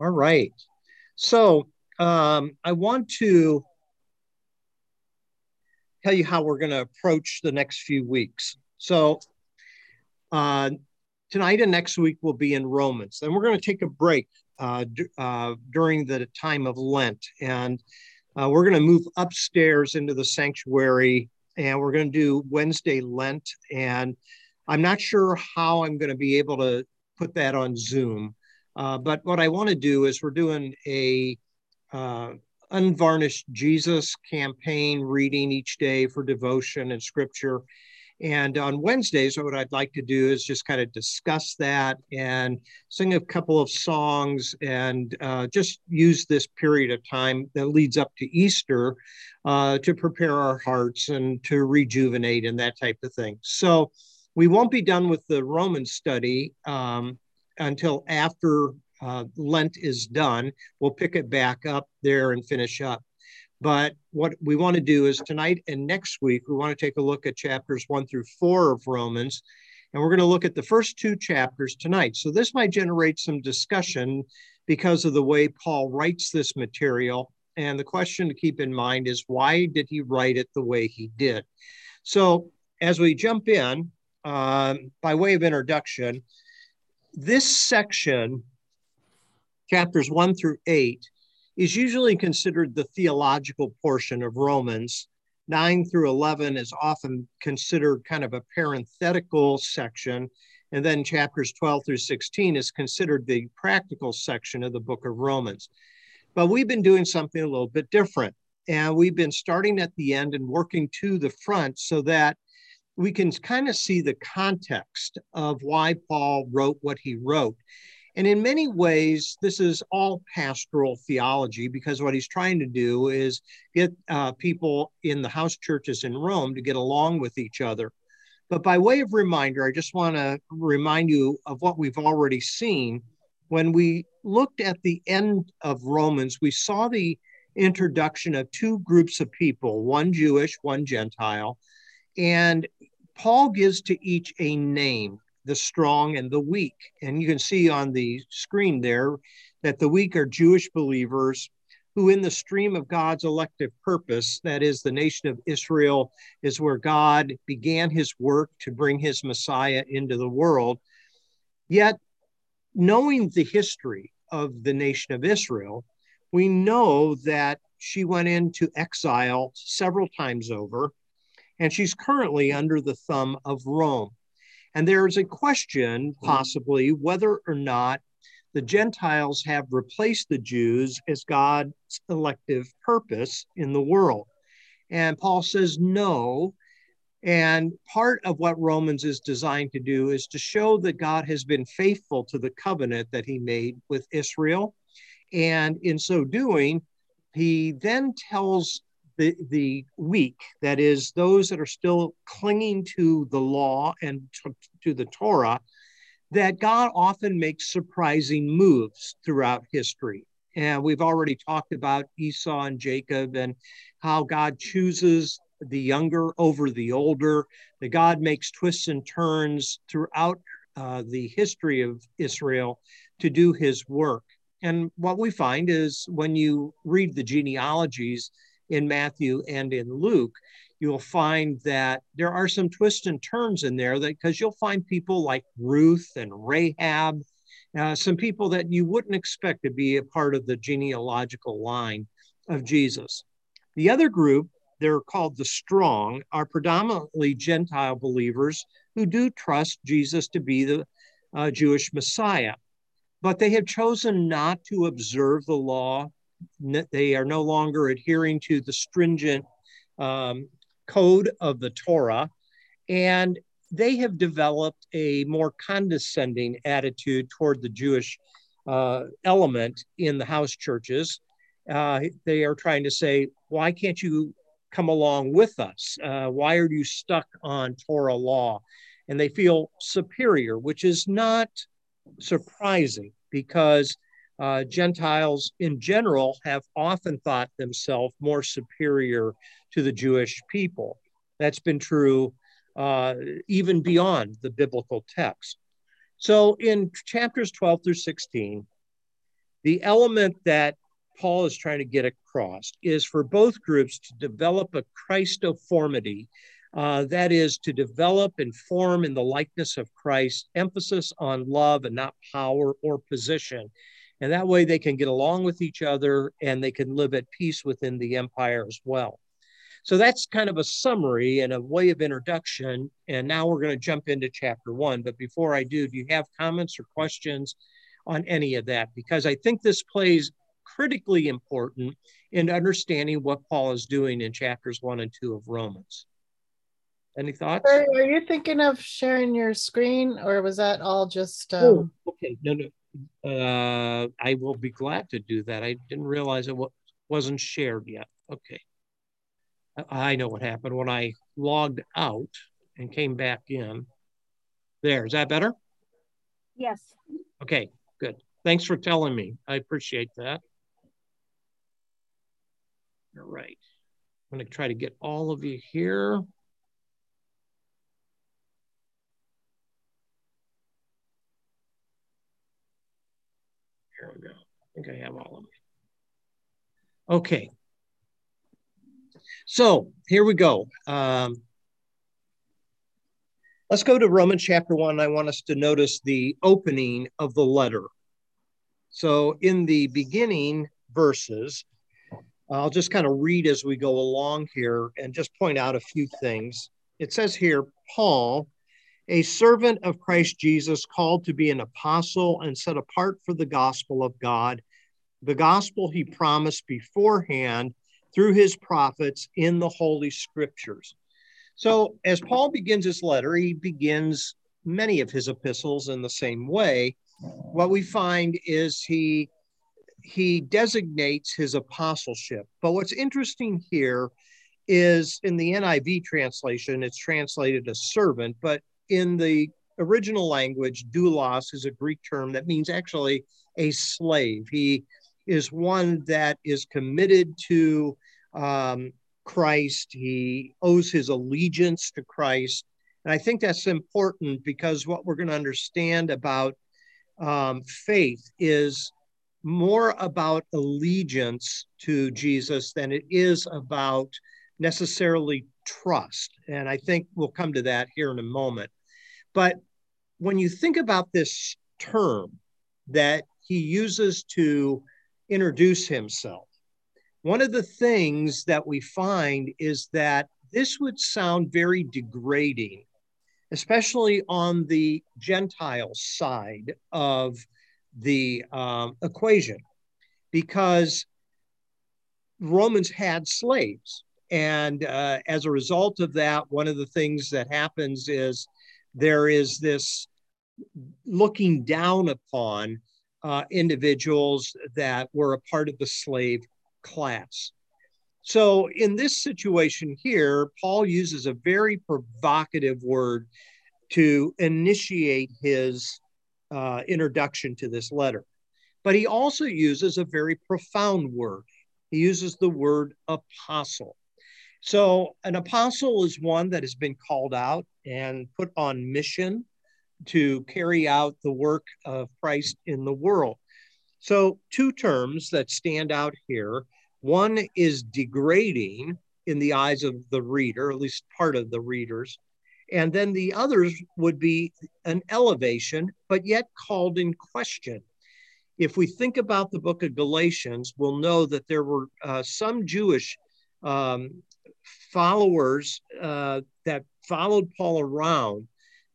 All right. So I want to tell you how we're going to approach the next few weeks. So tonight and next week we'll be in Romans. Then we're going to take a break during the time of Lent. And we're going to move upstairs into the sanctuary, and we're going to do Wednesday Lent. And I'm not sure how I'm going to be able to put that on Zoom. But what I want to do is we're doing a Unvarnished Jesus campaign reading each day for devotion and scripture. And on Wednesdays, what I'd like to do is just kind of discuss that and sing a couple of songs and just use this period of time that leads up to Easter to prepare our hearts and to rejuvenate and that type of thing. So we won't be done with the Roman study until after Lent is done. We'll pick it back up there and finish up. But what we want to do is tonight and next week, we want to take a look at chapters 1 through 4 of Romans. And we're going to look at the first 2 chapters tonight. So this might generate some discussion because of the way Paul writes this material. And the question to keep in mind is, why did he write it the way he did? So as we jump in, by way of introduction, this section, chapters 1 through 8, is usually considered the theological portion of Romans. 9 through 11 is often considered kind of a parenthetical section. And then chapters 12 through 16 is considered the practical section of the book of Romans. But we've been doing something a little bit different. And we've been starting at the end and working to the front so that we can kind of see the context of why Paul wrote what he wrote. And in many ways, this is all pastoral theology, because what he's trying to do is get people in the house churches in Rome to get along with each other. But by way of reminder, I just want to remind you of what we've already seen. When we looked at the end of Romans, we saw the introduction of 2 groups of people, one Jewish, one Gentile. And Paul gives to each a name, the strong and the weak. And you can see on the screen there that the weak are Jewish believers who, in the stream of God's elective purpose, that is the nation of Israel, is where God began his work to bring his Messiah into the world. Yet, knowing the history of the nation of Israel, we know that she went into exile several times over, and she's currently under the thumb of Rome. And there's a question, possibly, whether or not the Gentiles have replaced the Jews as God's elective purpose in the world. And Paul says no. And part of what Romans is designed to do is to show that God has been faithful to the covenant that he made with Israel. And in so doing, he then tells the weak, that is those that are still clinging to the law and to the Torah, that God often makes surprising moves throughout history. And we've already talked about Esau and Jacob and how God chooses the younger over the older, that God makes twists and turns throughout the history of Israel to do his work. And what we find is when you read the genealogies in Matthew and in Luke, you'll find that there are some twists and turns in there, that because you'll find people like Ruth and Rahab, some people that you wouldn't expect to be a part of the genealogical line of Jesus. The other group, they're called the strong, are predominantly Gentile believers who do trust Jesus to be the Jewish Messiah, but they have chosen not to observe the law. They are no longer adhering to the stringent code of the Torah, and they have developed a more condescending attitude toward the Jewish element in the house churches. They are trying to say, why can't you come along with us? Why are you stuck on Torah law? And they feel superior, which is not surprising, because Gentiles in general have often thought themselves more superior to the Jewish people. That's been true even beyond the biblical text. So in chapters 12 through 16, The element that Paul is trying to get across is for both groups to develop a Christoformity, that is to develop and form in the likeness of Christ, emphasis on love and not power or position. And that way they can get along with each other and they can live at peace within the empire as well. So that's kind of a summary and a way of introduction. And now we're going to jump into chapter one. But before I do you have comments or questions on any of that? Because I think this plays critically important in understanding what Paul is doing in chapters 1 and 2 of Romans. Any thoughts? Are you thinking of sharing your screen, or was that all just? Okay, no. I will be glad to do that. I didn't realize it wasn't shared yet. Okay. I know what happened when I logged out and came back in. There, is that better? Yes. Okay, good. Thanks for telling me. I appreciate that. All right. I'm going to try to get all of you here. Here we go. I think I have all of it. Okay. So here we go. Let's go to Romans chapter 1. I want us to notice the opening of the letter. So in the beginning verses, I'll just kind of read as we go along here and just point out a few things. It says here, Paul, a servant of Christ Jesus, called to be an apostle and set apart for the gospel of God, the gospel he promised beforehand through his prophets in the Holy Scriptures. So as Paul begins his letter, he begins many of his epistles in the same way. What we find is he designates his apostleship. But what's interesting here is in the NIV translation, it's translated as servant, but in the original language, doulos is a Greek term that means actually a slave. He is one that is committed to Christ. He owes his allegiance to Christ. And I think that's important because what we're going to understand about faith is more about allegiance to Jesus than it is about necessarily trust. And I think we'll come to that here in a moment. But when you think about this term that he uses to introduce himself, one of the things that we find is that this would sound very degrading, especially on the Gentile side of the equation, because Romans had slaves. And as a result of that, one of the things that happens is there is this looking down upon individuals that were a part of the slave class. So in this situation here, Paul uses a very provocative word to initiate his introduction to this letter. But he also uses a very profound word. He uses the word apostle. So an apostle is one that has been called out and put on mission to carry out the work of Christ in the world. So two terms that stand out here. One is degrading in the eyes of the reader, at least part of the readers. And then the others would be an elevation, but yet called in question. If we think about the book of Galatians, we'll know that there were some Jewish followers that followed Paul around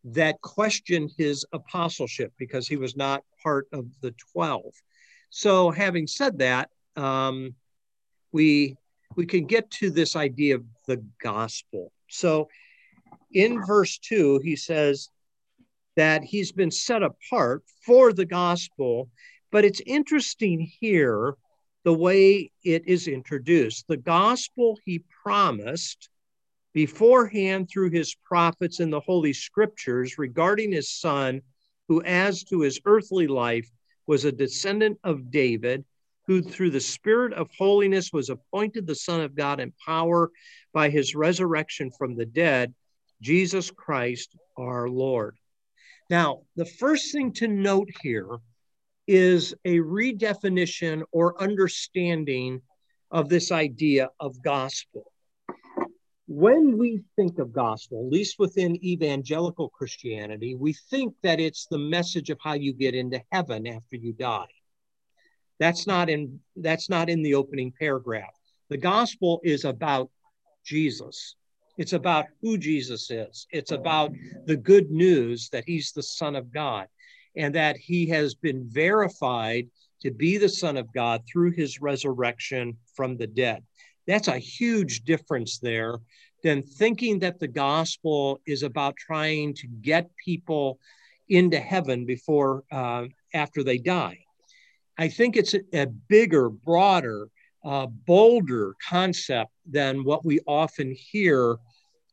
that questioned his apostleship because he was not part of the 12. So having said that, we can get to this idea of the gospel. So in verse 2, he says that he's been set apart for the gospel, but it's interesting here the way it is introduced. The gospel he promised beforehand through his prophets in the Holy Scriptures regarding his son, who as to his earthly life was a descendant of David, who through the spirit of holiness was appointed the Son of God in power by his resurrection from the dead, Jesus Christ our Lord. Now, the first thing to note here is a redefinition or understanding of this idea of gospel. When we think of gospel, at least within evangelical Christianity, we think that it's the message of how you get into heaven after you die. That's not in the opening paragraph. The gospel is about Jesus. It's about who Jesus is. It's about the good news that he's the Son of God and that he has been verified to be the Son of God through his resurrection from the dead. That's a huge difference there than thinking that the gospel is about trying to get people into heaven before after they die. I think it's a bigger, broader, bolder concept than what we often hear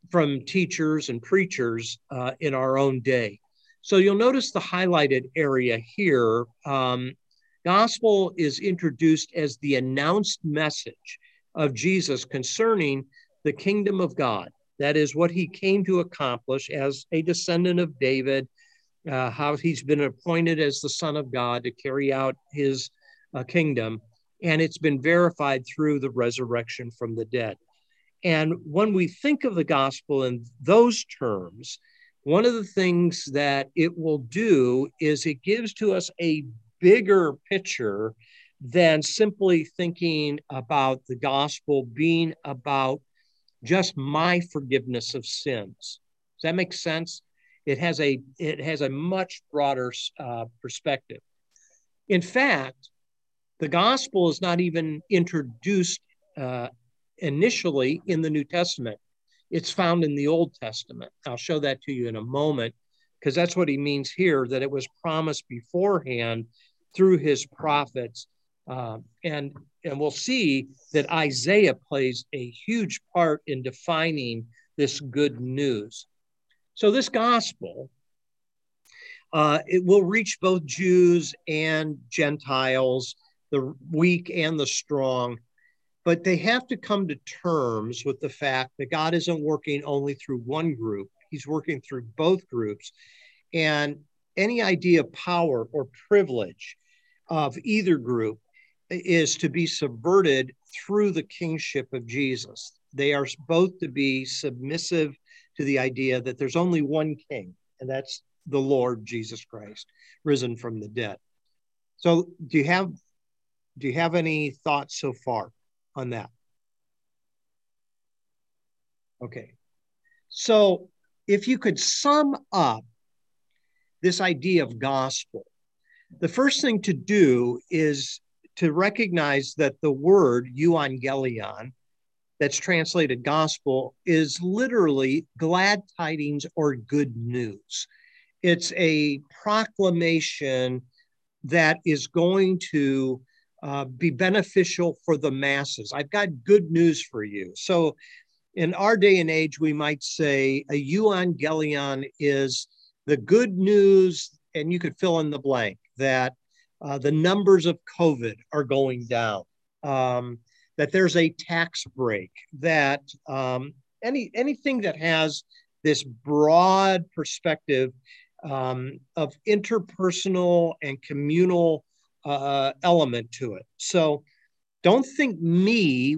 from teachers and preachers in our own day. So you'll notice the highlighted area here. Gospel is introduced as the announced message of Jesus concerning the kingdom of God. That is what he came to accomplish as a descendant of David, how he's been appointed as the Son of God to carry out his kingdom. And it's been verified through the resurrection from the dead. And when we think of the gospel in those terms, one of the things that it will do is it gives to us a bigger picture than simply thinking about the gospel being about just my forgiveness of sins. Does that make sense? It has a much broader perspective. In fact, the gospel is not even introduced initially in the New Testament. It's found in the Old Testament. I'll show that to you in a moment, because that's what he means here, that it was promised beforehand through his prophets. And we'll see that Isaiah plays a huge part in defining this good news. So this gospel, it will reach both Jews and Gentiles, the weak and the strong, but they have to come to terms with the fact that God isn't working only through one group. He's working through both groups. And any idea of power or privilege of either group is to be subverted through the kingship of Jesus. They are both to be submissive to the idea that there's only one king, and that's the Lord Jesus Christ, risen from the dead. So do you have any thoughts so far on that? Okay. So if you could sum up this idea of gospel, the first thing to do is to recognize that the word euangelion, that's translated gospel, is literally glad tidings or good news. It's a proclamation that is going to be beneficial for the masses. I've got good news for you. So in our day and age, we might say a euangelion is the good news, and you could fill in the blank, that the numbers of COVID are going down, that there's a tax break, that anything that has this broad perspective of interpersonal and communal element to it. So don't think me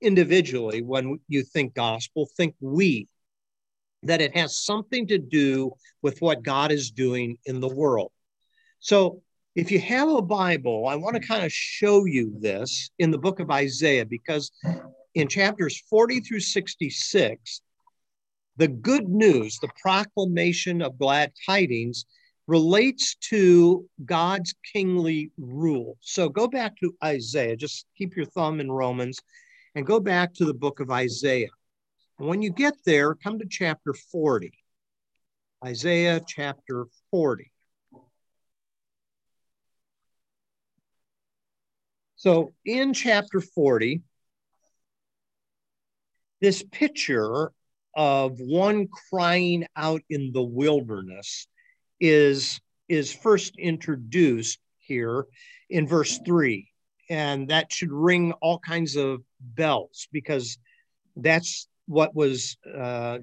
individually when you think gospel, think we, that it has something to do with what God is doing in the world. So if you have a Bible, I want to kind of show you this in the book of Isaiah, because in chapters 40 through 66, the good news, the proclamation of glad tidings, relates to God's kingly rule. So go back to Isaiah, just keep your thumb in Romans and go back to the book of Isaiah. And when you get there, come to chapter 40, Isaiah chapter 40. So in chapter 40, this picture of one crying out in the wilderness is first introduced here in verse 3. And that should ring all kinds of bells, because that's what was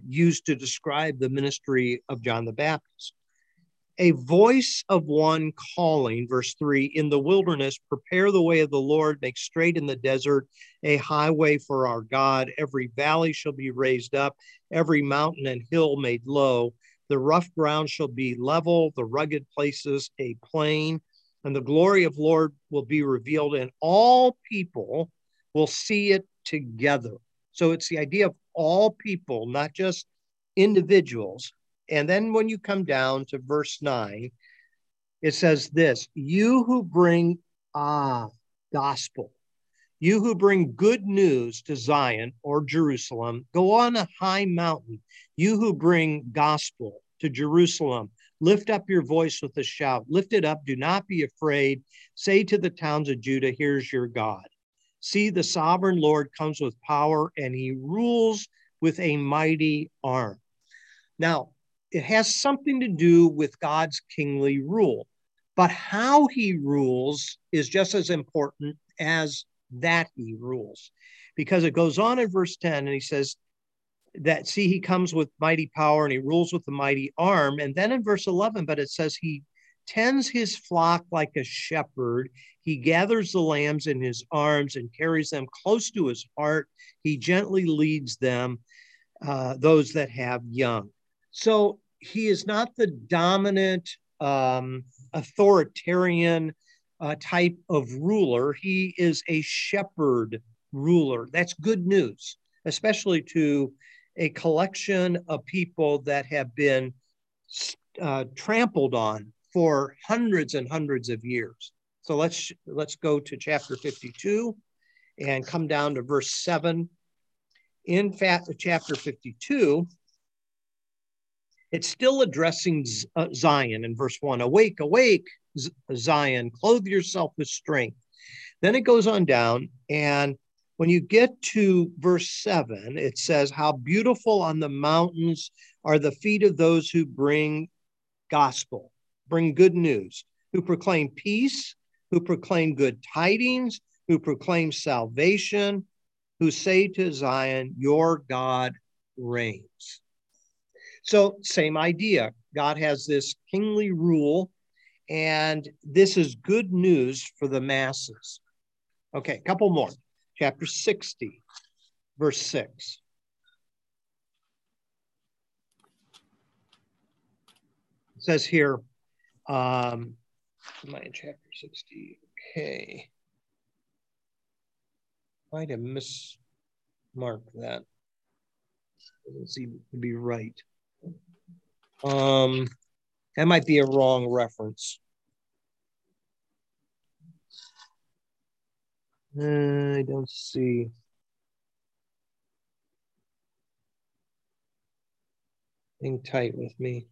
used to describe the ministry of John the Baptist. a voice of one calling, verse 3, in the wilderness, prepare the way of the Lord, make straight in the desert a highway for our God. Every valley shall be raised up, every mountain and hill made low. The rough ground shall be level, the rugged places a plain, and the glory of Lord will be revealed, and all people will see it together. So it's the idea of all people, not just individuals. And then when you come down to verse 9, it says this, you who bring gospel, you who bring good news to Zion or Jerusalem, go on a high mountain. You who bring gospel to Jerusalem, lift up your voice with a shout. Lift it up. Do not be afraid. Say to the towns of Judah, here's your God. See, the sovereign Lord comes with power, and he rules with a mighty arm. Now, it has something to do with God's kingly rule, but how he rules is just as important as that he rules, because it goes on in verse 10, and he says that, see, he comes with mighty power, and he rules with a mighty arm. And then in verse 11, but it says he tends his flock like a shepherd. He gathers the lambs in his arms and carries them close to his heart. He gently leads them, those that have young. So he is not the dominant authoritarian type of ruler. He is a shepherd ruler. That's good news, especially to a collection of people that have been trampled on for hundreds and hundreds of years. So let's go to chapter 52 and come down to verse 7. In chapter 52, it's still addressing Zion in verse 1. Awake, awake, Zion, clothe yourself with strength. Then it goes on down, and when you get to verse 7, it says, how beautiful on the mountains are the feet of those who bring gospel, bring good news, who proclaim peace, who proclaim good tidings, who proclaim salvation, who say to Zion, your God reigns. So same idea. God has this kingly rule, and this is good news for the masses. Okay, a couple more. Chapter 60, verse 6. It says here, am I in chapter 60? Okay. Might have mismarked that. Doesn't seem to be right. That might be a wrong reference. I don't see. Hang tight with me.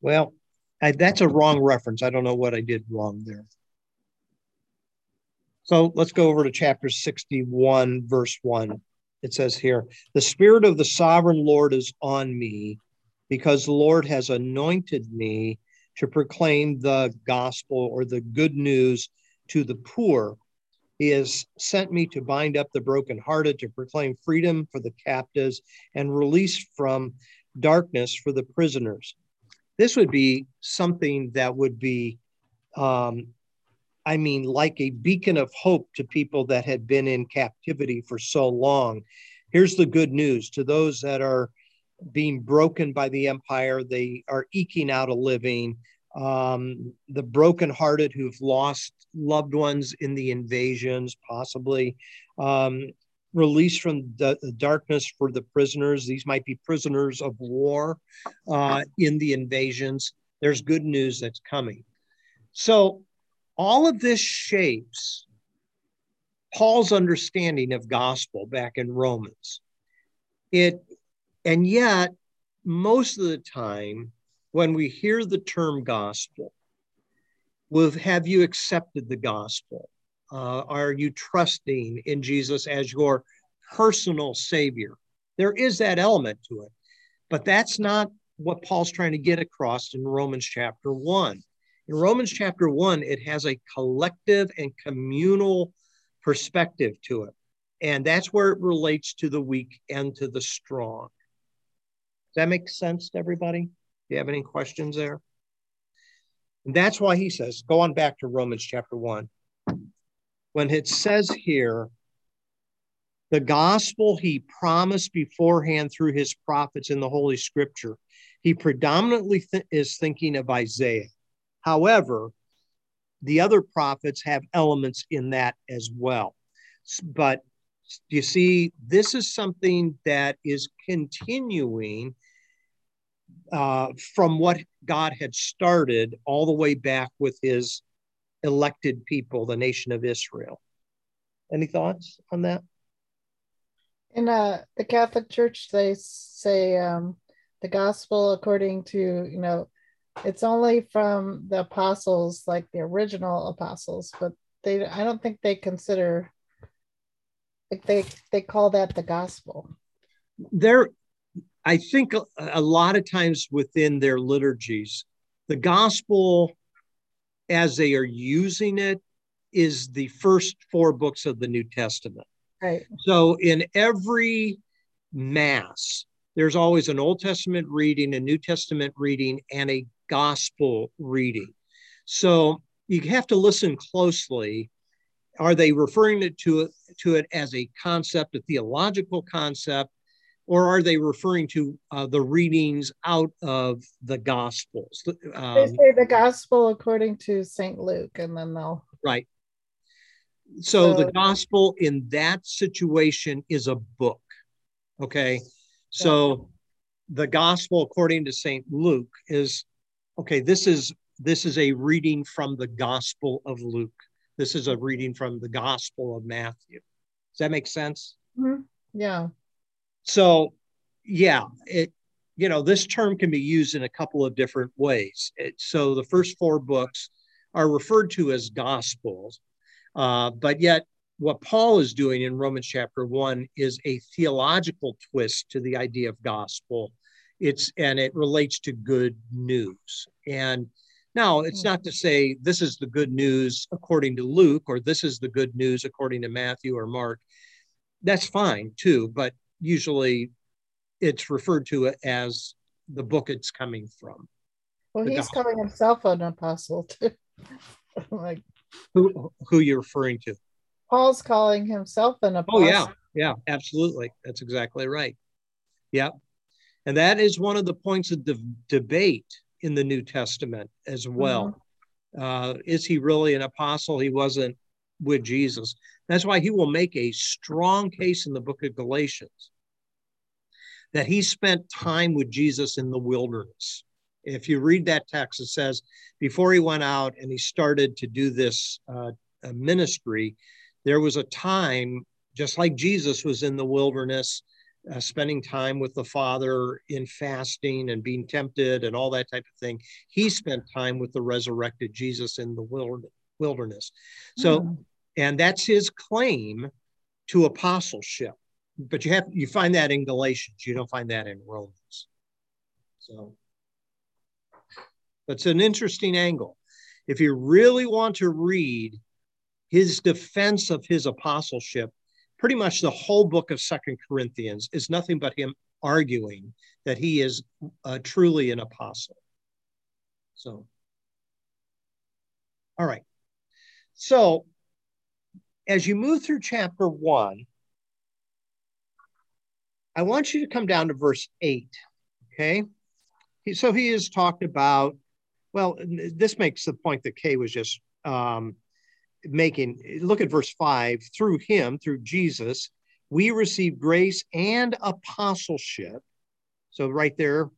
Well, that's a wrong reference. I don't know what I did wrong there. So let's go over to chapter 61, verse 1. It says here, the Spirit of the sovereign Lord is on me, because the Lord has anointed me to proclaim the gospel or the good news to the poor. He has sent me to bind up the brokenhearted, to proclaim freedom for the captives and release from darkness for the prisoners. This would be something that would be, like a beacon of hope to people that had been in captivity for so long. Here's the good news to those that are being broken by the empire. They are eking out a living. The brokenhearted who've lost loved ones in the invasions, possibly release from the darkness for the prisoners. These might be prisoners of war in the invasions. There's good news that's coming. So all of this shapes Paul's understanding of gospel back in Romans. And yet, most of the time, when we hear the term gospel, have you accepted the gospel? Are you trusting in Jesus as your personal Savior? There is that element to it, but that's not what Paul's trying to get across in Romans chapter 1. In Romans chapter 1, it has a collective and communal perspective to it, and that's where it relates to the weak and to the strong. Does that make sense to everybody? you have any questions there? And that's why he says, go on back to Romans chapter 1. When it says here, the gospel he promised beforehand through his prophets in the Holy Scripture, he predominantly is thinking of Isaiah. However, the other prophets have elements in that as well. But you see, this is something that is continuing from what God had started all the way back with his elected people, the nation of Israel. Any thoughts on that? In the Catholic Church, they say the gospel, according to, you know, it's only from the apostles, like the original apostles, but I don't think they consider, they call that the gospel. I think a lot of times within their liturgies, the gospel, as they are using it, is the first four books of the New Testament. Right. So in every Mass, there's always an Old Testament reading, a New Testament reading, and a gospel reading. So you have to listen closely. Are they referring to it as a concept, a theological concept, or are they referring to the readings out of the Gospels? They say the Gospel according to St. Luke, and then they'll... Right. So the Gospel in that situation is a book, okay? So the Gospel according to St. Luke is, okay, this is a reading from the Gospel of Luke. This is a reading from the Gospel of Matthew. Does that make sense? Mm-hmm. Yeah. So, yeah, this term can be used in a couple of different ways. So the first four books are referred to as Gospels, but yet what Paul is doing in Romans chapter 1 is a theological twist to the idea of gospel. It relates to good news. And now it's not to say this is the good news according to Luke, or this is the good news according to Matthew or Mark. That's fine too, but usually it's referred to as the book it's coming from. Well, he's calling himself an apostle too. Like, who you're referring to? Paul's calling himself an apostle. Oh, yeah, absolutely. That's exactly right. Yeah. And that is one of the points of debate in the New Testament as well. Mm-hmm. Is he really an apostle? He wasn't with Jesus. That's why he will make a strong case in the book of Galatians that he spent time with Jesus in the wilderness. If you read that text, it says before he went out and he started to do this ministry, there was a time, just like Jesus was in the wilderness, spending time with the Father in fasting and being tempted and all that type of thing. He spent time with the resurrected Jesus in the wilderness. So, and that's his claim to apostleship. But you find that in Galatians. You don't find that in Romans. So that's an interesting angle. If you really want to read his defense of his apostleship, pretty much the whole book of 2 Corinthians is nothing but him arguing that he is truly an apostle. So, all right. So as you move through chapter 1, I want you to come down to verse 8, okay? So he has talked about, well, this makes the point that Kay was just making. Look at verse 5. Through him, through Jesus, we receive grace and apostleship. So right there,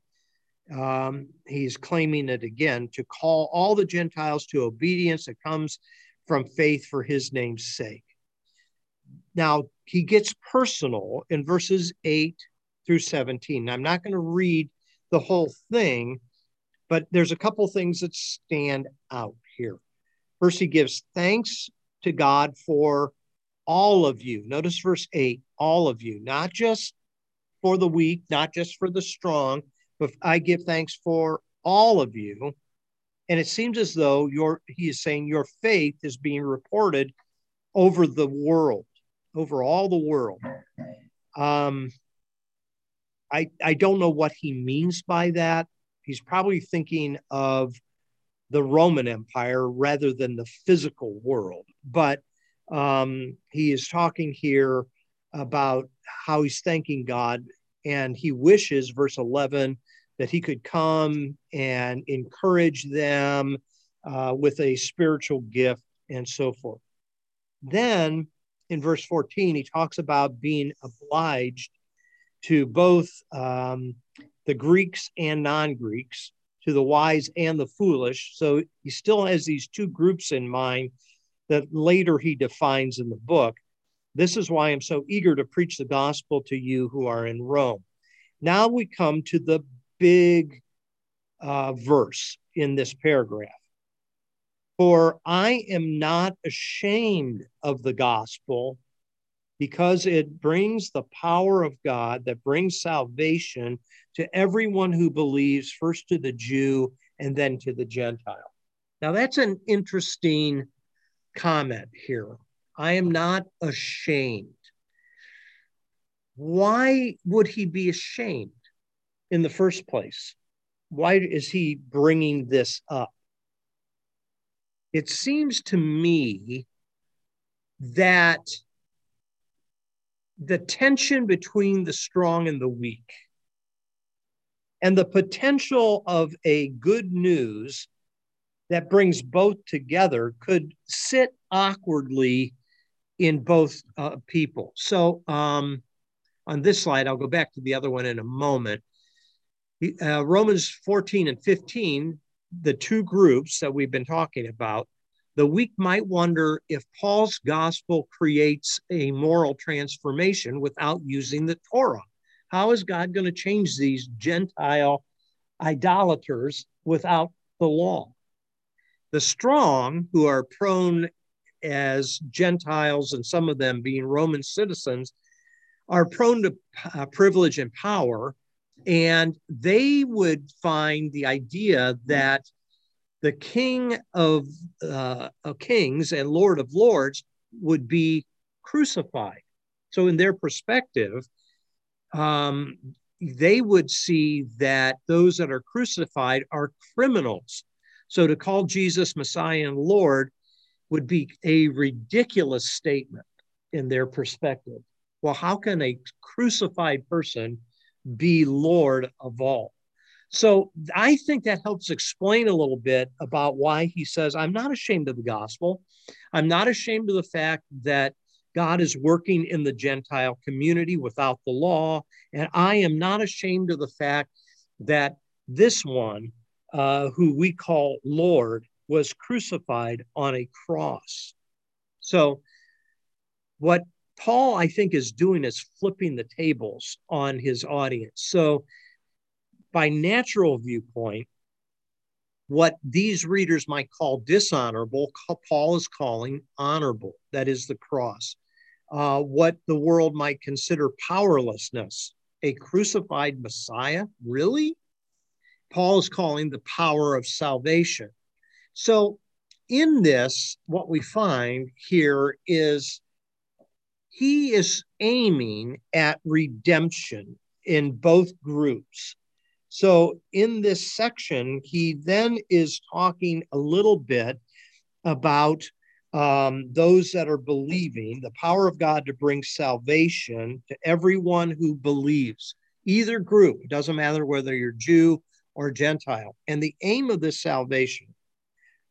he's claiming it again, to call all the Gentiles to obedience that comes from faith for his name's sake. Now, he gets personal in verses 8 through 17. I'm not going to read the whole thing, but there's a couple things that stand out here. First, he gives thanks to God for all of you. Notice verse 8, all of you, not just for the weak, not just for the strong, but I give thanks for all of you. And it seems as though he is saying your faith is being reported over the world, over all the world. I don't know what he means by that. he's probably thinking of the Roman Empire rather than the physical world. But he is talking here about how he's thanking God, and he wishes, verse 11, that he could come and encourage them with a spiritual gift and so forth. Then in verse 14, he talks about being obliged to both the Greeks and non-Greeks, to the wise and the foolish. So he still has these two groups in mind that later he defines in the book. This is why I'm so eager to preach the gospel to you who are in Rome. Now we come to the big verse in this paragraph. For I am not ashamed of the gospel, because it brings the power of God that brings salvation to everyone who believes, first to the Jew and then to the Gentile. Now, that's an interesting comment here. I am not ashamed. Why would he be ashamed in the first place? Why is he bringing this up? It seems to me that the tension between the strong and the weak and the potential of a good news that brings both together could sit awkwardly in both people. So on this slide, I'll go back to the other one in a moment. Romans 14 and 15, the two groups that we've been talking about, the weak might wonder if Paul's gospel creates a moral transformation without using the Torah. How is God going to change these Gentile idolaters without the law? The strong, who are prone as Gentiles, and some of them being Roman citizens, are prone to privilege and power, and they would find the idea that the King of Kings and Lord of Lords would be crucified. So in their perspective, they would see that those that are crucified are criminals. So to call Jesus Messiah and Lord would be a ridiculous statement in their perspective. Well, how can a crucified person be Lord of all? So I think that helps explain a little bit about why he says, I'm not ashamed of the gospel. I'm not ashamed of the fact that God is working in the Gentile community without the law. And I am not ashamed of the fact that this one, who we call Lord, was crucified on a cross. So what Paul, I think, is doing is flipping the tables on his audience. So by natural viewpoint, what these readers might call dishonorable, Paul is calling honorable. That is the cross. What the world might consider powerlessness, a crucified Messiah, really? Paul is calling the power of salvation. So in this, what we find here is he is aiming at redemption in both groups. So in this section, he then is talking a little bit about those that are believing, the power of God to bring salvation to everyone who believes, either group. It doesn't matter whether you're Jew or Gentile. And the aim of this salvation,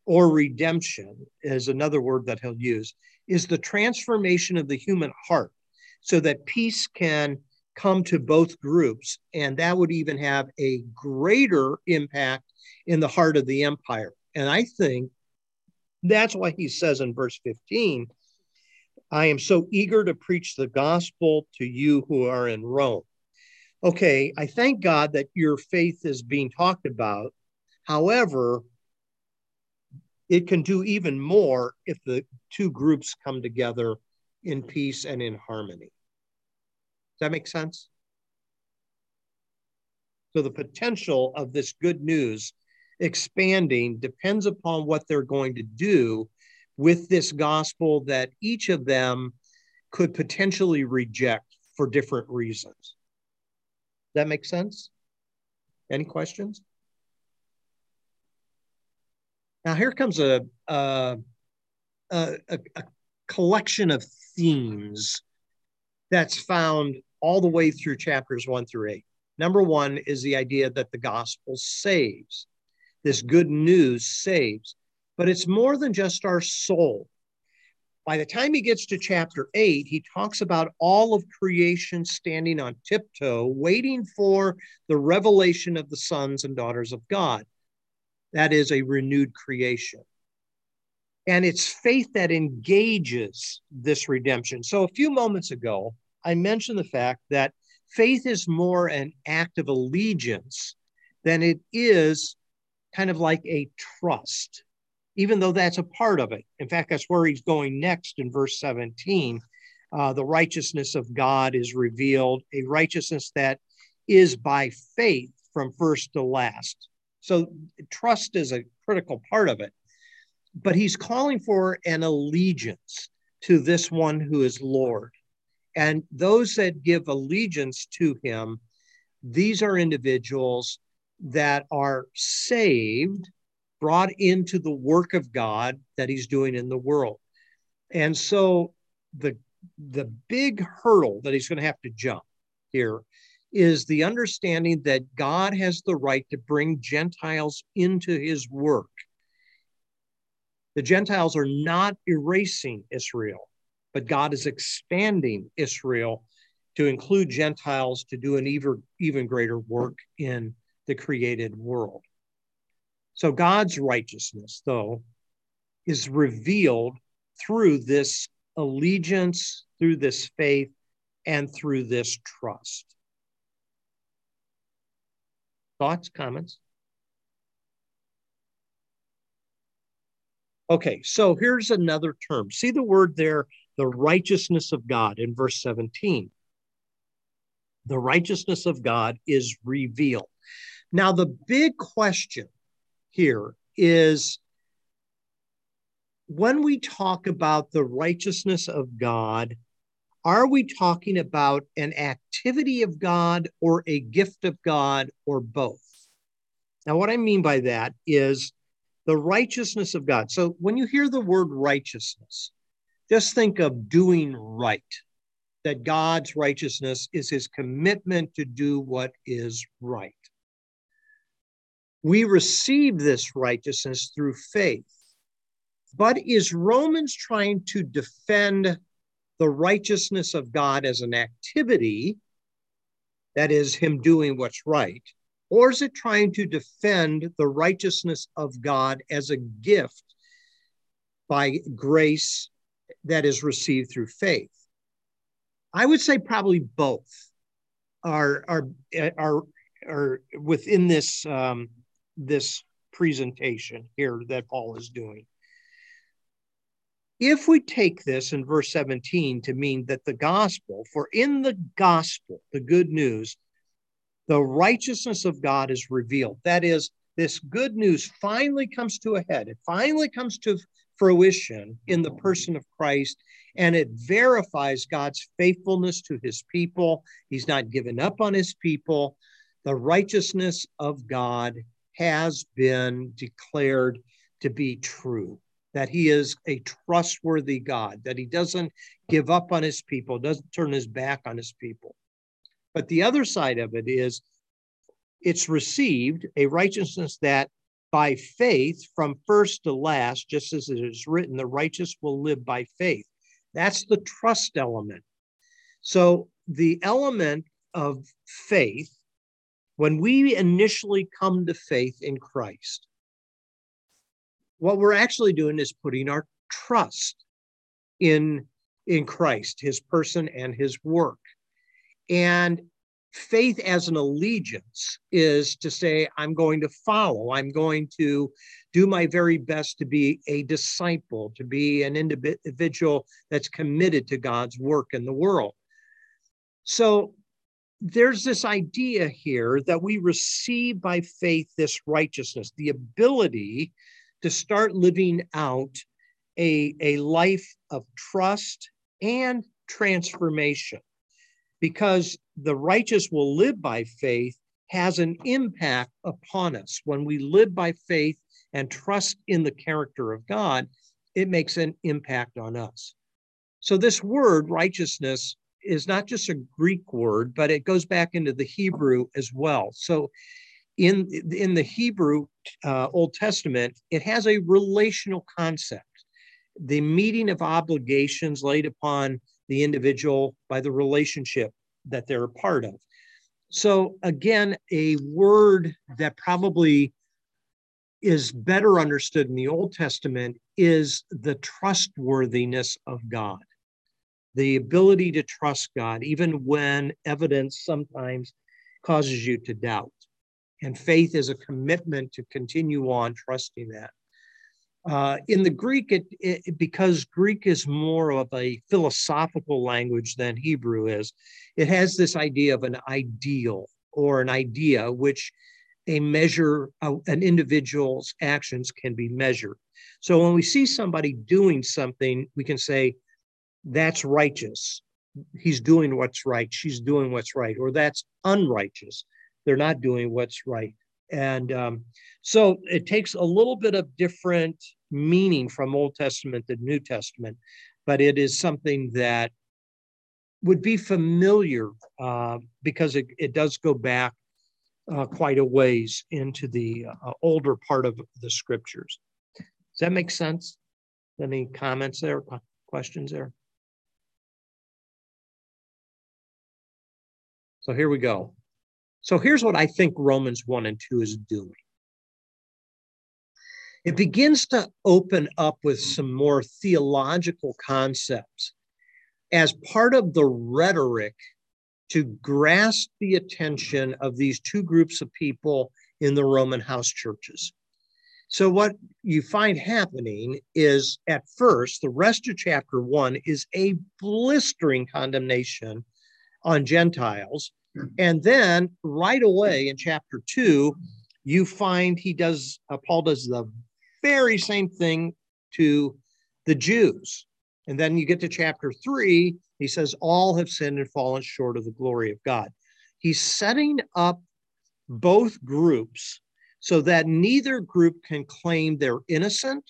or redemption is another word that he'll use, is the transformation of the human heart so that peace can come to both groups, and that would even have a greater impact in the heart of the empire. And I think that's why he says in verse 15, I am so eager to preach the gospel to you who are in Rome. Okay, I thank God that your faith is being talked about. However, it can do even more if the two groups come together in peace and in harmony. Does that make sense? So the potential of this good news expanding depends upon what they're going to do with this gospel that each of them could potentially reject for different reasons. That make sense? Any questions? Now here comes a collection of themes that's found all the way through chapters 1 through 8. Number one is the idea that the gospel saves. This good news saves, but it's more than just our soul. By the time he gets to chapter 8, he talks about all of creation standing on tiptoe, waiting for the revelation of the sons and daughters of God. That is a renewed creation. And it's faith that engages this redemption. So a few moments ago, I mentioned the fact that faith is more an act of allegiance than it is kind of like a trust, even though that's a part of it. In fact, that's where he's going next in verse 17. The righteousness of God is revealed, a righteousness that is by faith from first to last. So trust is a critical part of it. But he's calling for an allegiance to this one who is Lord. And those that give allegiance to him, these are individuals that are saved, brought into the work of God that he's doing in the world. And so the big hurdle that he's going to have to jump here is the understanding that God has the right to bring Gentiles into his work. The Gentiles are not erasing Israel, but God is expanding Israel to include Gentiles to do an even greater work in the created world. So God's righteousness, though, is revealed through this allegiance, through this faith, and through this trust. Thoughts, comments? Okay, so here's another term. See the word there, the righteousness of God in verse 17. The righteousness of God is revealed. Now, the big question here is, when we talk about the righteousness of God, are we talking about an activity of God or a gift of God or both? Now, what I mean by that is the righteousness of God. So when you hear the word righteousness, just think of doing right, that God's righteousness is his commitment to do what is right. We receive this righteousness through faith. But is Romans trying to defend the righteousness of God as an activity, that is him doing what's right, or is it trying to defend the righteousness of God as a gift by grace that is received through faith? I would say probably both are within this this presentation here that Paul is doing. If we take this in verse 17 to mean that the gospel, for in the gospel, the good news, the righteousness of God is revealed. That is, this good news finally comes to a head. It finally comes to fruition in the person of Christ, and it verifies God's faithfulness to his people. He's not given up on his people. The righteousness of God has been declared to be true, that he is a trustworthy God, that he doesn't give up on his people, doesn't turn his back on his people. But the other side of it is it's received, a righteousness that by faith from first to last, just as it is written, the righteous will live by faith. That's the trust element. So the element of faith, when we initially come to faith in Christ, what we're actually doing is putting our trust in Christ, his person and his work. And faith as an allegiance is to say, I'm going to follow, I'm going to do my very best to be a disciple, to be an individual that's committed to God's work in the world. So there's this idea here that we receive by faith this righteousness, the ability to start living out a life of trust and transformation, because the righteous will live by faith has an impact upon us. When we live by faith and trust in the character of God, it makes an impact on us. So this word righteousness is not just a Greek word, but it goes back into the Hebrew as well. So in the Hebrew Old Testament, it has a relational concept, the meeting of obligations laid upon the individual by the relationship that they're a part of. So again, a word that probably is better understood in the Old Testament is the trustworthiness of God, the ability to trust God, even when evidence sometimes causes you to doubt. And faith is a commitment to continue on trusting that. In the Greek, because Greek is more of a philosophical language than Hebrew is, it has this idea of an ideal or an idea which a measure, an individual's actions can be measured. So when we see somebody doing something, we can say, that's righteous. He's doing what's right. She's doing what's right. Or that's unrighteous. They're not doing what's right. And so it takes a little bit of different meaning from Old Testament to New Testament, but it is something that would be familiar because it does go back quite a ways into the older part of the scriptures. Does that make sense? Any comments there, questions there? So here we go. So here's what I think Romans 1 and 2 is doing. It begins to open up with some more theological concepts as part of the rhetoric to grasp the attention of these two groups of people in the Roman house churches. So what you find happening is, at first, the rest of chapter 1 is a blistering condemnation on Gentiles. And then right away in chapter 2, you find Paul does the very same thing to the Jews. And then you get to chapter 3, he says, all have sinned and fallen short of the glory of God. He's setting up both groups so that neither group can claim they're innocent,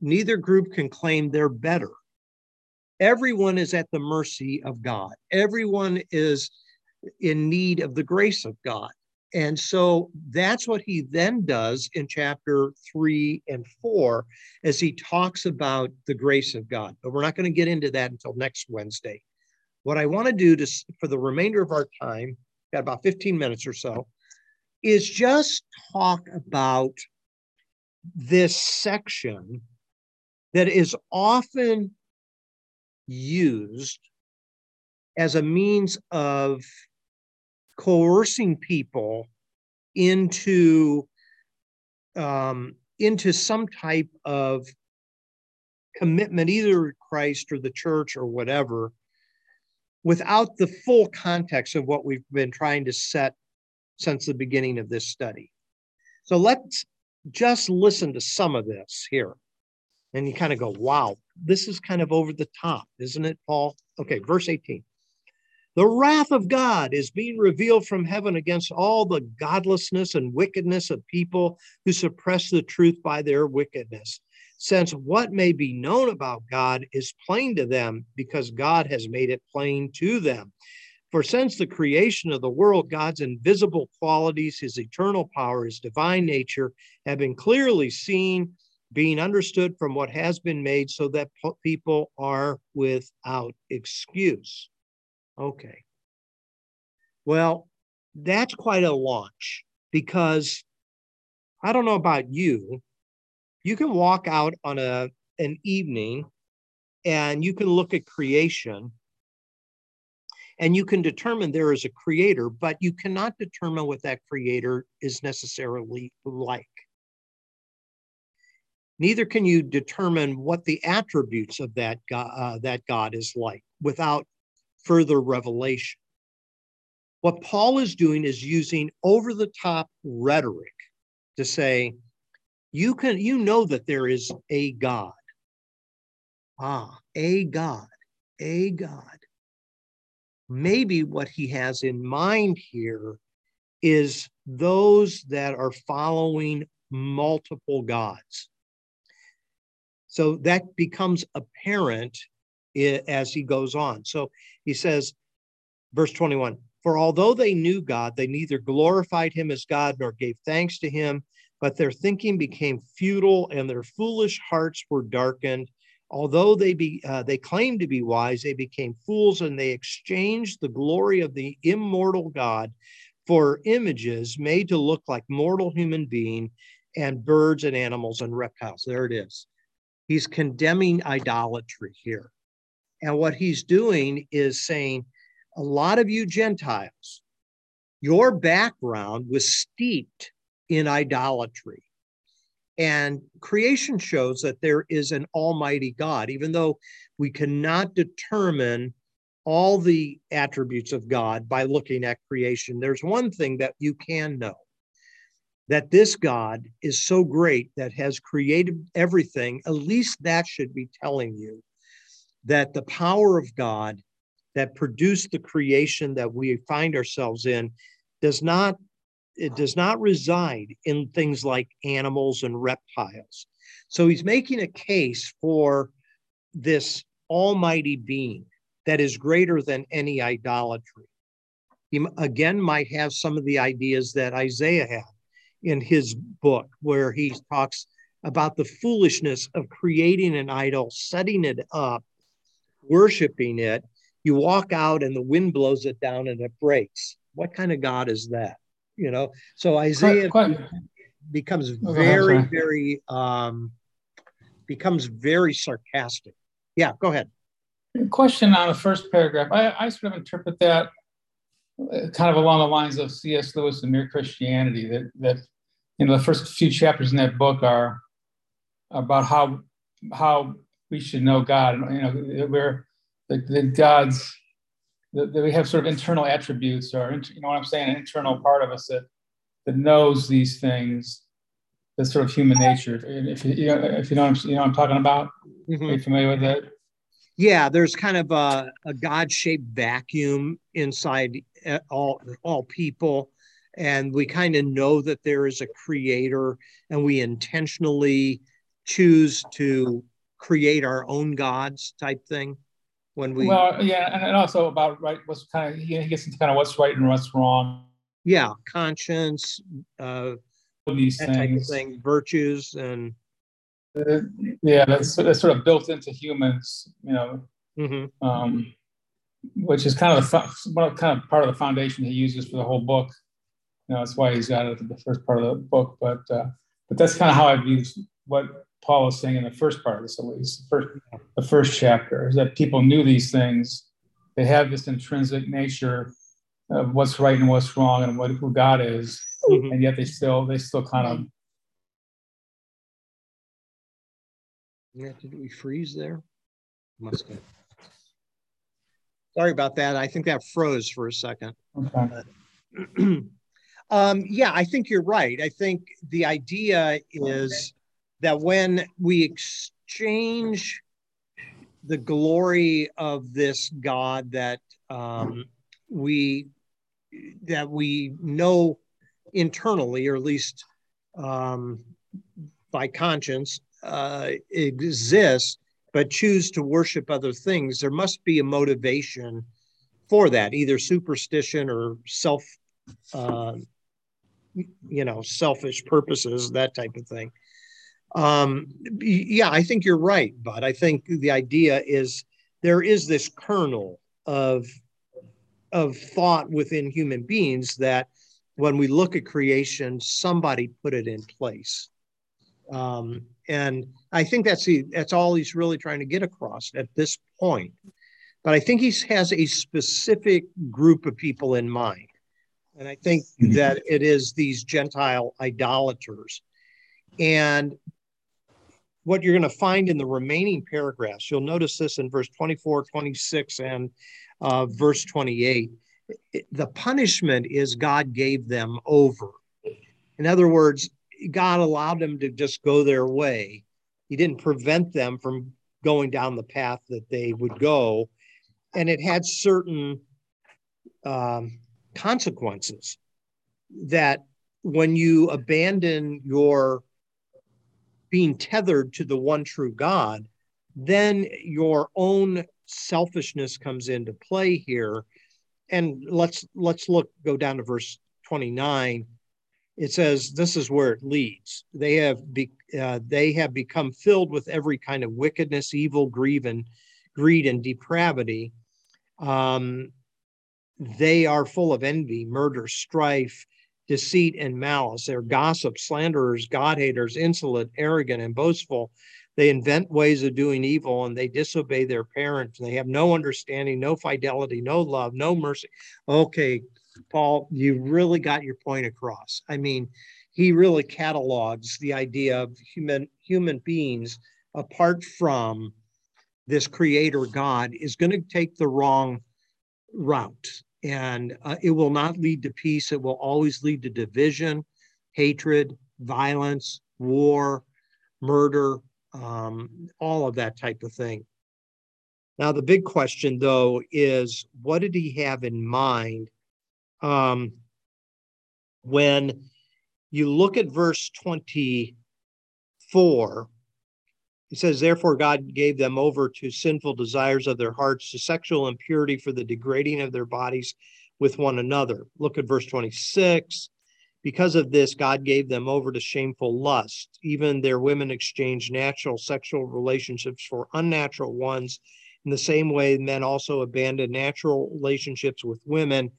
neither group can claim they're better. Everyone is at the mercy of God. Everyone is in need of the grace of God. And so that's what he then does in chapter 3 and 4, as he talks about the grace of God. But we're not going to get into that until next Wednesday. What I want to do for the remainder of our time, got about 15 minutes or so, is just talk about this section that is often used as a means of coercing people into some type of commitment, either to Christ or the church or whatever, without the full context of what we've been trying to set since the beginning of this study. So let's just listen to some of this here. And you kind of go, wow, this is kind of over the top, isn't it, Paul? Okay, verse 18. The wrath of God is being revealed from heaven against all the godlessness and wickedness of people who suppress the truth by their wickedness, since what may be known about God is plain to them because God has made it plain to them. For since the creation of the world, God's invisible qualities, his eternal power, his divine nature have been clearly seen, being understood from what has been made, so that people are without excuse. Okay. Well, that's quite a launch, because I don't know about you. You can walk out on an evening and you can look at creation and you can determine there is a creator, but you cannot determine what that creator is necessarily like. Neither can you determine what the attributes of that God is like without further revelation. What Paul is doing is using over-the-top rhetoric to say, you know that there is a God. A God. Maybe what he has in mind here is those that are following multiple gods. So that becomes apparent as he goes on. So he says, verse 21, for although they knew God, they neither glorified him as God nor gave thanks to him, but their thinking became futile and their foolish hearts were darkened. Although they claimed to be wise, they became fools, and they exchanged the glory of the immortal God for images made to look like mortal human being and birds and animals and reptiles. There it is. He's condemning idolatry here. And what he's doing is saying, a lot of you Gentiles, your background was steeped in idolatry. And creation shows that there is an almighty God, even though we cannot determine all the attributes of God by looking at creation. There's one thing that you can know, that this God is so great that has created everything. At least that should be telling you that the power of God that produced the creation that we find ourselves in does not reside in things like animals and reptiles. So he's making a case for this almighty being that is greater than any idolatry. He again might have some of the ideas that Isaiah had in his book, where he talks about the foolishness of creating an idol, setting it up, worshiping it. You walk out and the wind blows it down and it breaks. What kind of God is that? You know, so Isaiah becomes very sarcastic. Yeah, go ahead. Question on the first paragraph. I sort of interpret that kind of along the lines of C.S. Lewis and Mere Christianity. That you know, the first few chapters in that book are about how we should know God. You know, where the God's that we have sort of internal attributes, or, you know what I'm saying, an internal part of us that knows these things, that's sort of human nature. If you know what I'm talking about, mm-hmm. Are you familiar with that? Yeah, there's kind of a God-shaped vacuum inside all people, and we kind of know that there is a creator, and we intentionally choose to create our own gods type thing. And also about right. What's kind of he gets into kind of what's right and what's wrong. Yeah, conscience, these that type of thing, virtues, and that's sort of built into humans, you know, mm-hmm. Which is kind of part of the foundation he uses for the whole book. You know, that's why he's got it at the first part of the book. But that's kind of how I view what Paul is saying in the first part of this, at least the first chapter, is that people knew these things. They have this intrinsic nature of what's right and what's wrong and who God is, mm-hmm. and yet they still kind of. Yeah, did we freeze there? Must have. Sorry about that. I think that froze for a second. Okay. Yeah, I think you're right. I think the idea is that when we exchange the glory of this God that we know internally, or at least by conscience, exists, but choose to worship other things, there must be a motivation for that, either superstition or selfish purposes, that type of thing. Yeah, I think you're right, Bud. I think the idea is there is this kernel of thought within human beings that when we look at creation, somebody put it in place. And I think that's all he's really trying to get across at this point. But I think he has a specific group of people in mind. And I think that it is these Gentile idolaters. And what you're going to find in the remaining paragraphs, you'll notice this in verse 24, 26, and verse 28. The punishment is God gave them over. In other words, God allowed them to just go their way. He didn't prevent them from going down the path that they would go. And it had certain consequences that when you abandon your being tethered to the one true God, then your own selfishness comes into play here. And let's go down to verse 29. It says, this is where it leads. They have become filled with every kind of wickedness, evil, greed, and depravity. They are full of envy, murder, strife, deceit, and malice. They're gossips, slanderers, God-haters, insolent, arrogant, and boastful. They invent ways of doing evil, and they disobey their parents. They have no understanding, no fidelity, no love, no mercy. Okay, Paul, you really got your point across. I mean, he really catalogs the idea of human beings apart from this creator God is going to take the wrong route, and it will not lead to peace. It will always lead to division, hatred, violence, war, murder, all of that type of thing. Now, the big question, though, is what did he have in mind? When you look at verse 24, it says, therefore, God gave them over to sinful desires of their hearts, to sexual impurity for the degrading of their bodies with one another. Look at verse 26. Because of this, God gave them over to shameful lust. Even their women exchanged natural sexual relationships for unnatural ones. In the same way, men also abandoned natural relationships with women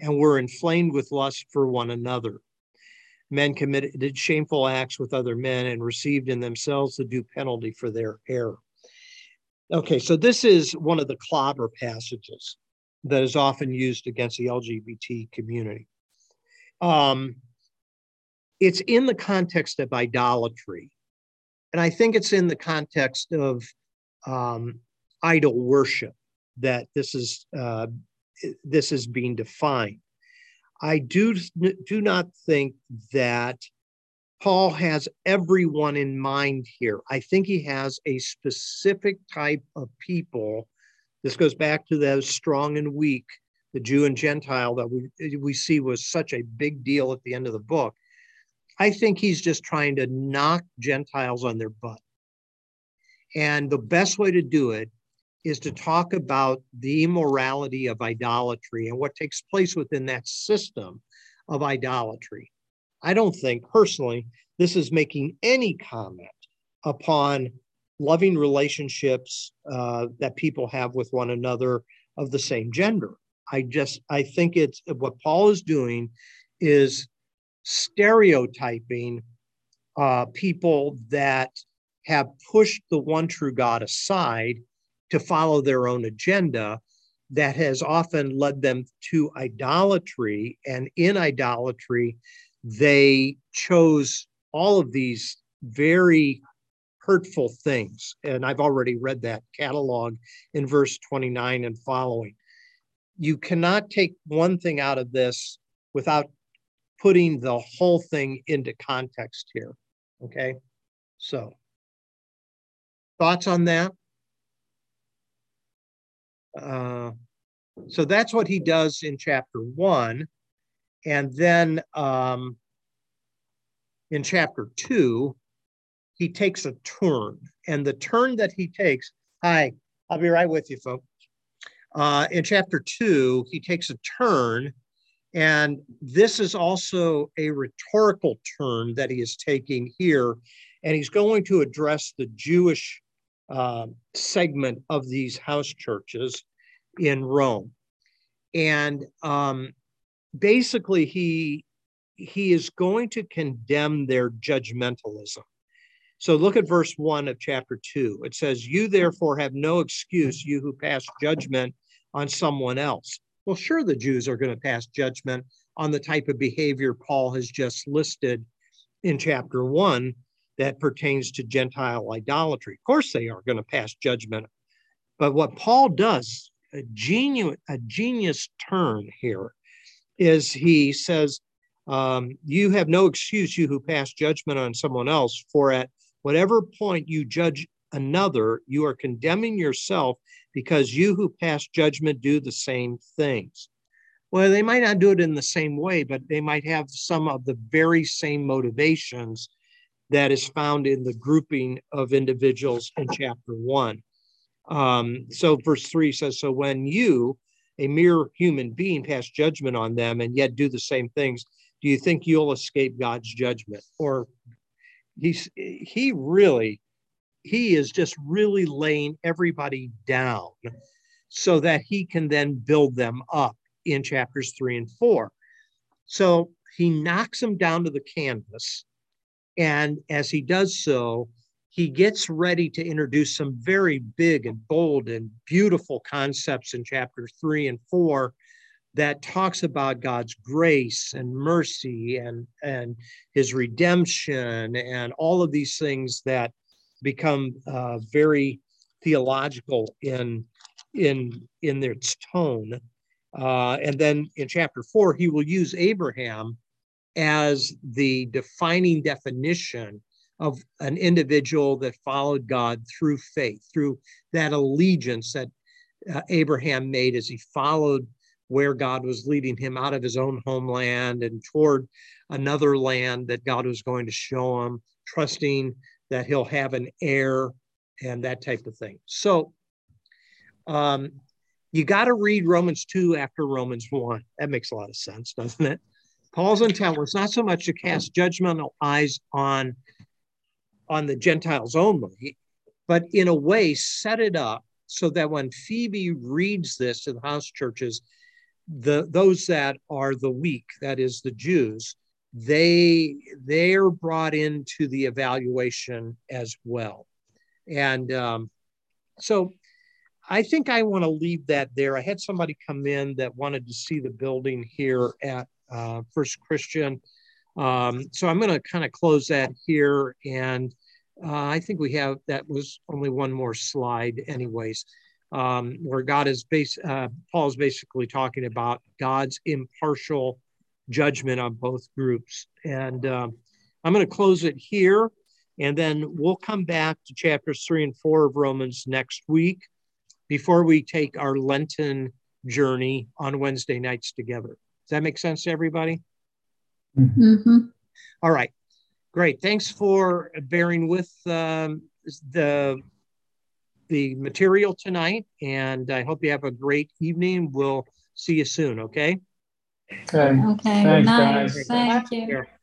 and were inflamed with lust for one another. Men committed shameful acts with other men and received in themselves the due penalty for their error. Okay, so this is one of the clobber passages that is often used against the LGBT community. It's in the context of idolatry, and I think it's in the context of idol worship that this is being defined. I do not think that Paul has everyone in mind here. I think he has a specific type of people. This goes back to those strong and weak, the Jew and Gentile that we see was such a big deal at the end of the book. I think he's just trying to knock Gentiles on their butt. And the best way to do it is to talk about the immorality of idolatry and what takes place within that system of idolatry. I don't think, personally, this is making any comment upon loving relationships that people have with one another of the same gender. I think it's what Paul is doing is stereotyping people that have pushed the one true God aside to follow their own agenda that has often led them to idolatry. And in idolatry, they chose all of these very hurtful things. And I've already read that catalog in verse 29 and following. You cannot take one thing out of this without putting the whole thing into context here, okay? So, thoughts on that? So that's what he does in chapter 1. And then in chapter 2, he takes a turn. And the turn that he takes, hi, I'll be right with you, folks. In chapter 2, he takes a turn. And this is also a rhetorical turn that he is taking here. And he's going to address the Jewish segment of these house churches in Rome. And basically, he is going to condemn their judgmentalism. So look at verse 1 of chapter 2. It says, you therefore have no excuse, you who pass judgment on someone else. Well, sure, the Jews are going to pass judgment on the type of behavior Paul has just listed in chapter 1 that pertains to Gentile idolatry. Of course, they are going to pass judgment. But what Paul does, a genius turn here, is he says, you have no excuse, you who pass judgment on someone else, for at whatever point you judge another, you are condemning yourself, because you who pass judgment do the same things. Well, they might not do it in the same way, but they might have some of the very same motivations that is found in the grouping of individuals in chapter 1. So verse 3 says, so when you, a mere human being, pass judgment on them and yet do the same things, do you think you'll escape God's judgment? Or he is just really laying everybody down so that he can then build them up in chapters 3 and 4. So he knocks them down to the canvas. And as he does so, he gets ready to introduce some very big and bold and beautiful concepts in chapter 3 and 4 that talks about God's grace and mercy and his redemption and all of these things that become very theological in their tone. And then in chapter 4, he will use Abraham as the defining definition of an individual that followed God through faith, through that allegiance that Abraham made as he followed where God was leading him out of his own homeland and toward another land that God was going to show him, trusting that he'll have an heir and that type of thing. So you got to read Romans 2 after Romans 1. That makes a lot of sense, doesn't it? Paul's intent was not so much to cast judgmental eyes on the Gentiles only, but in a way set it up so that when Phoebe reads this to the house churches, those that are the weak, that is the Jews, they're brought into the evaluation as well. And so I think I want to leave that there. I had somebody come in that wanted to see the building here at First Christian. So I'm going to kind of close that here. And I think that was only one more slide anyways, where Paul's basically talking about God's impartial judgment on both groups. And I'm going to close it here. And then we'll come back to chapters 3 and 4 of Romans next week before we take our Lenten journey on Wednesday nights together. Does that make sense to everybody? Mm-hmm. All right. Great. Thanks for bearing with the material tonight. And I hope you have a great evening. We'll see you soon. Okay. Okay. Thanks, guys. Thank you.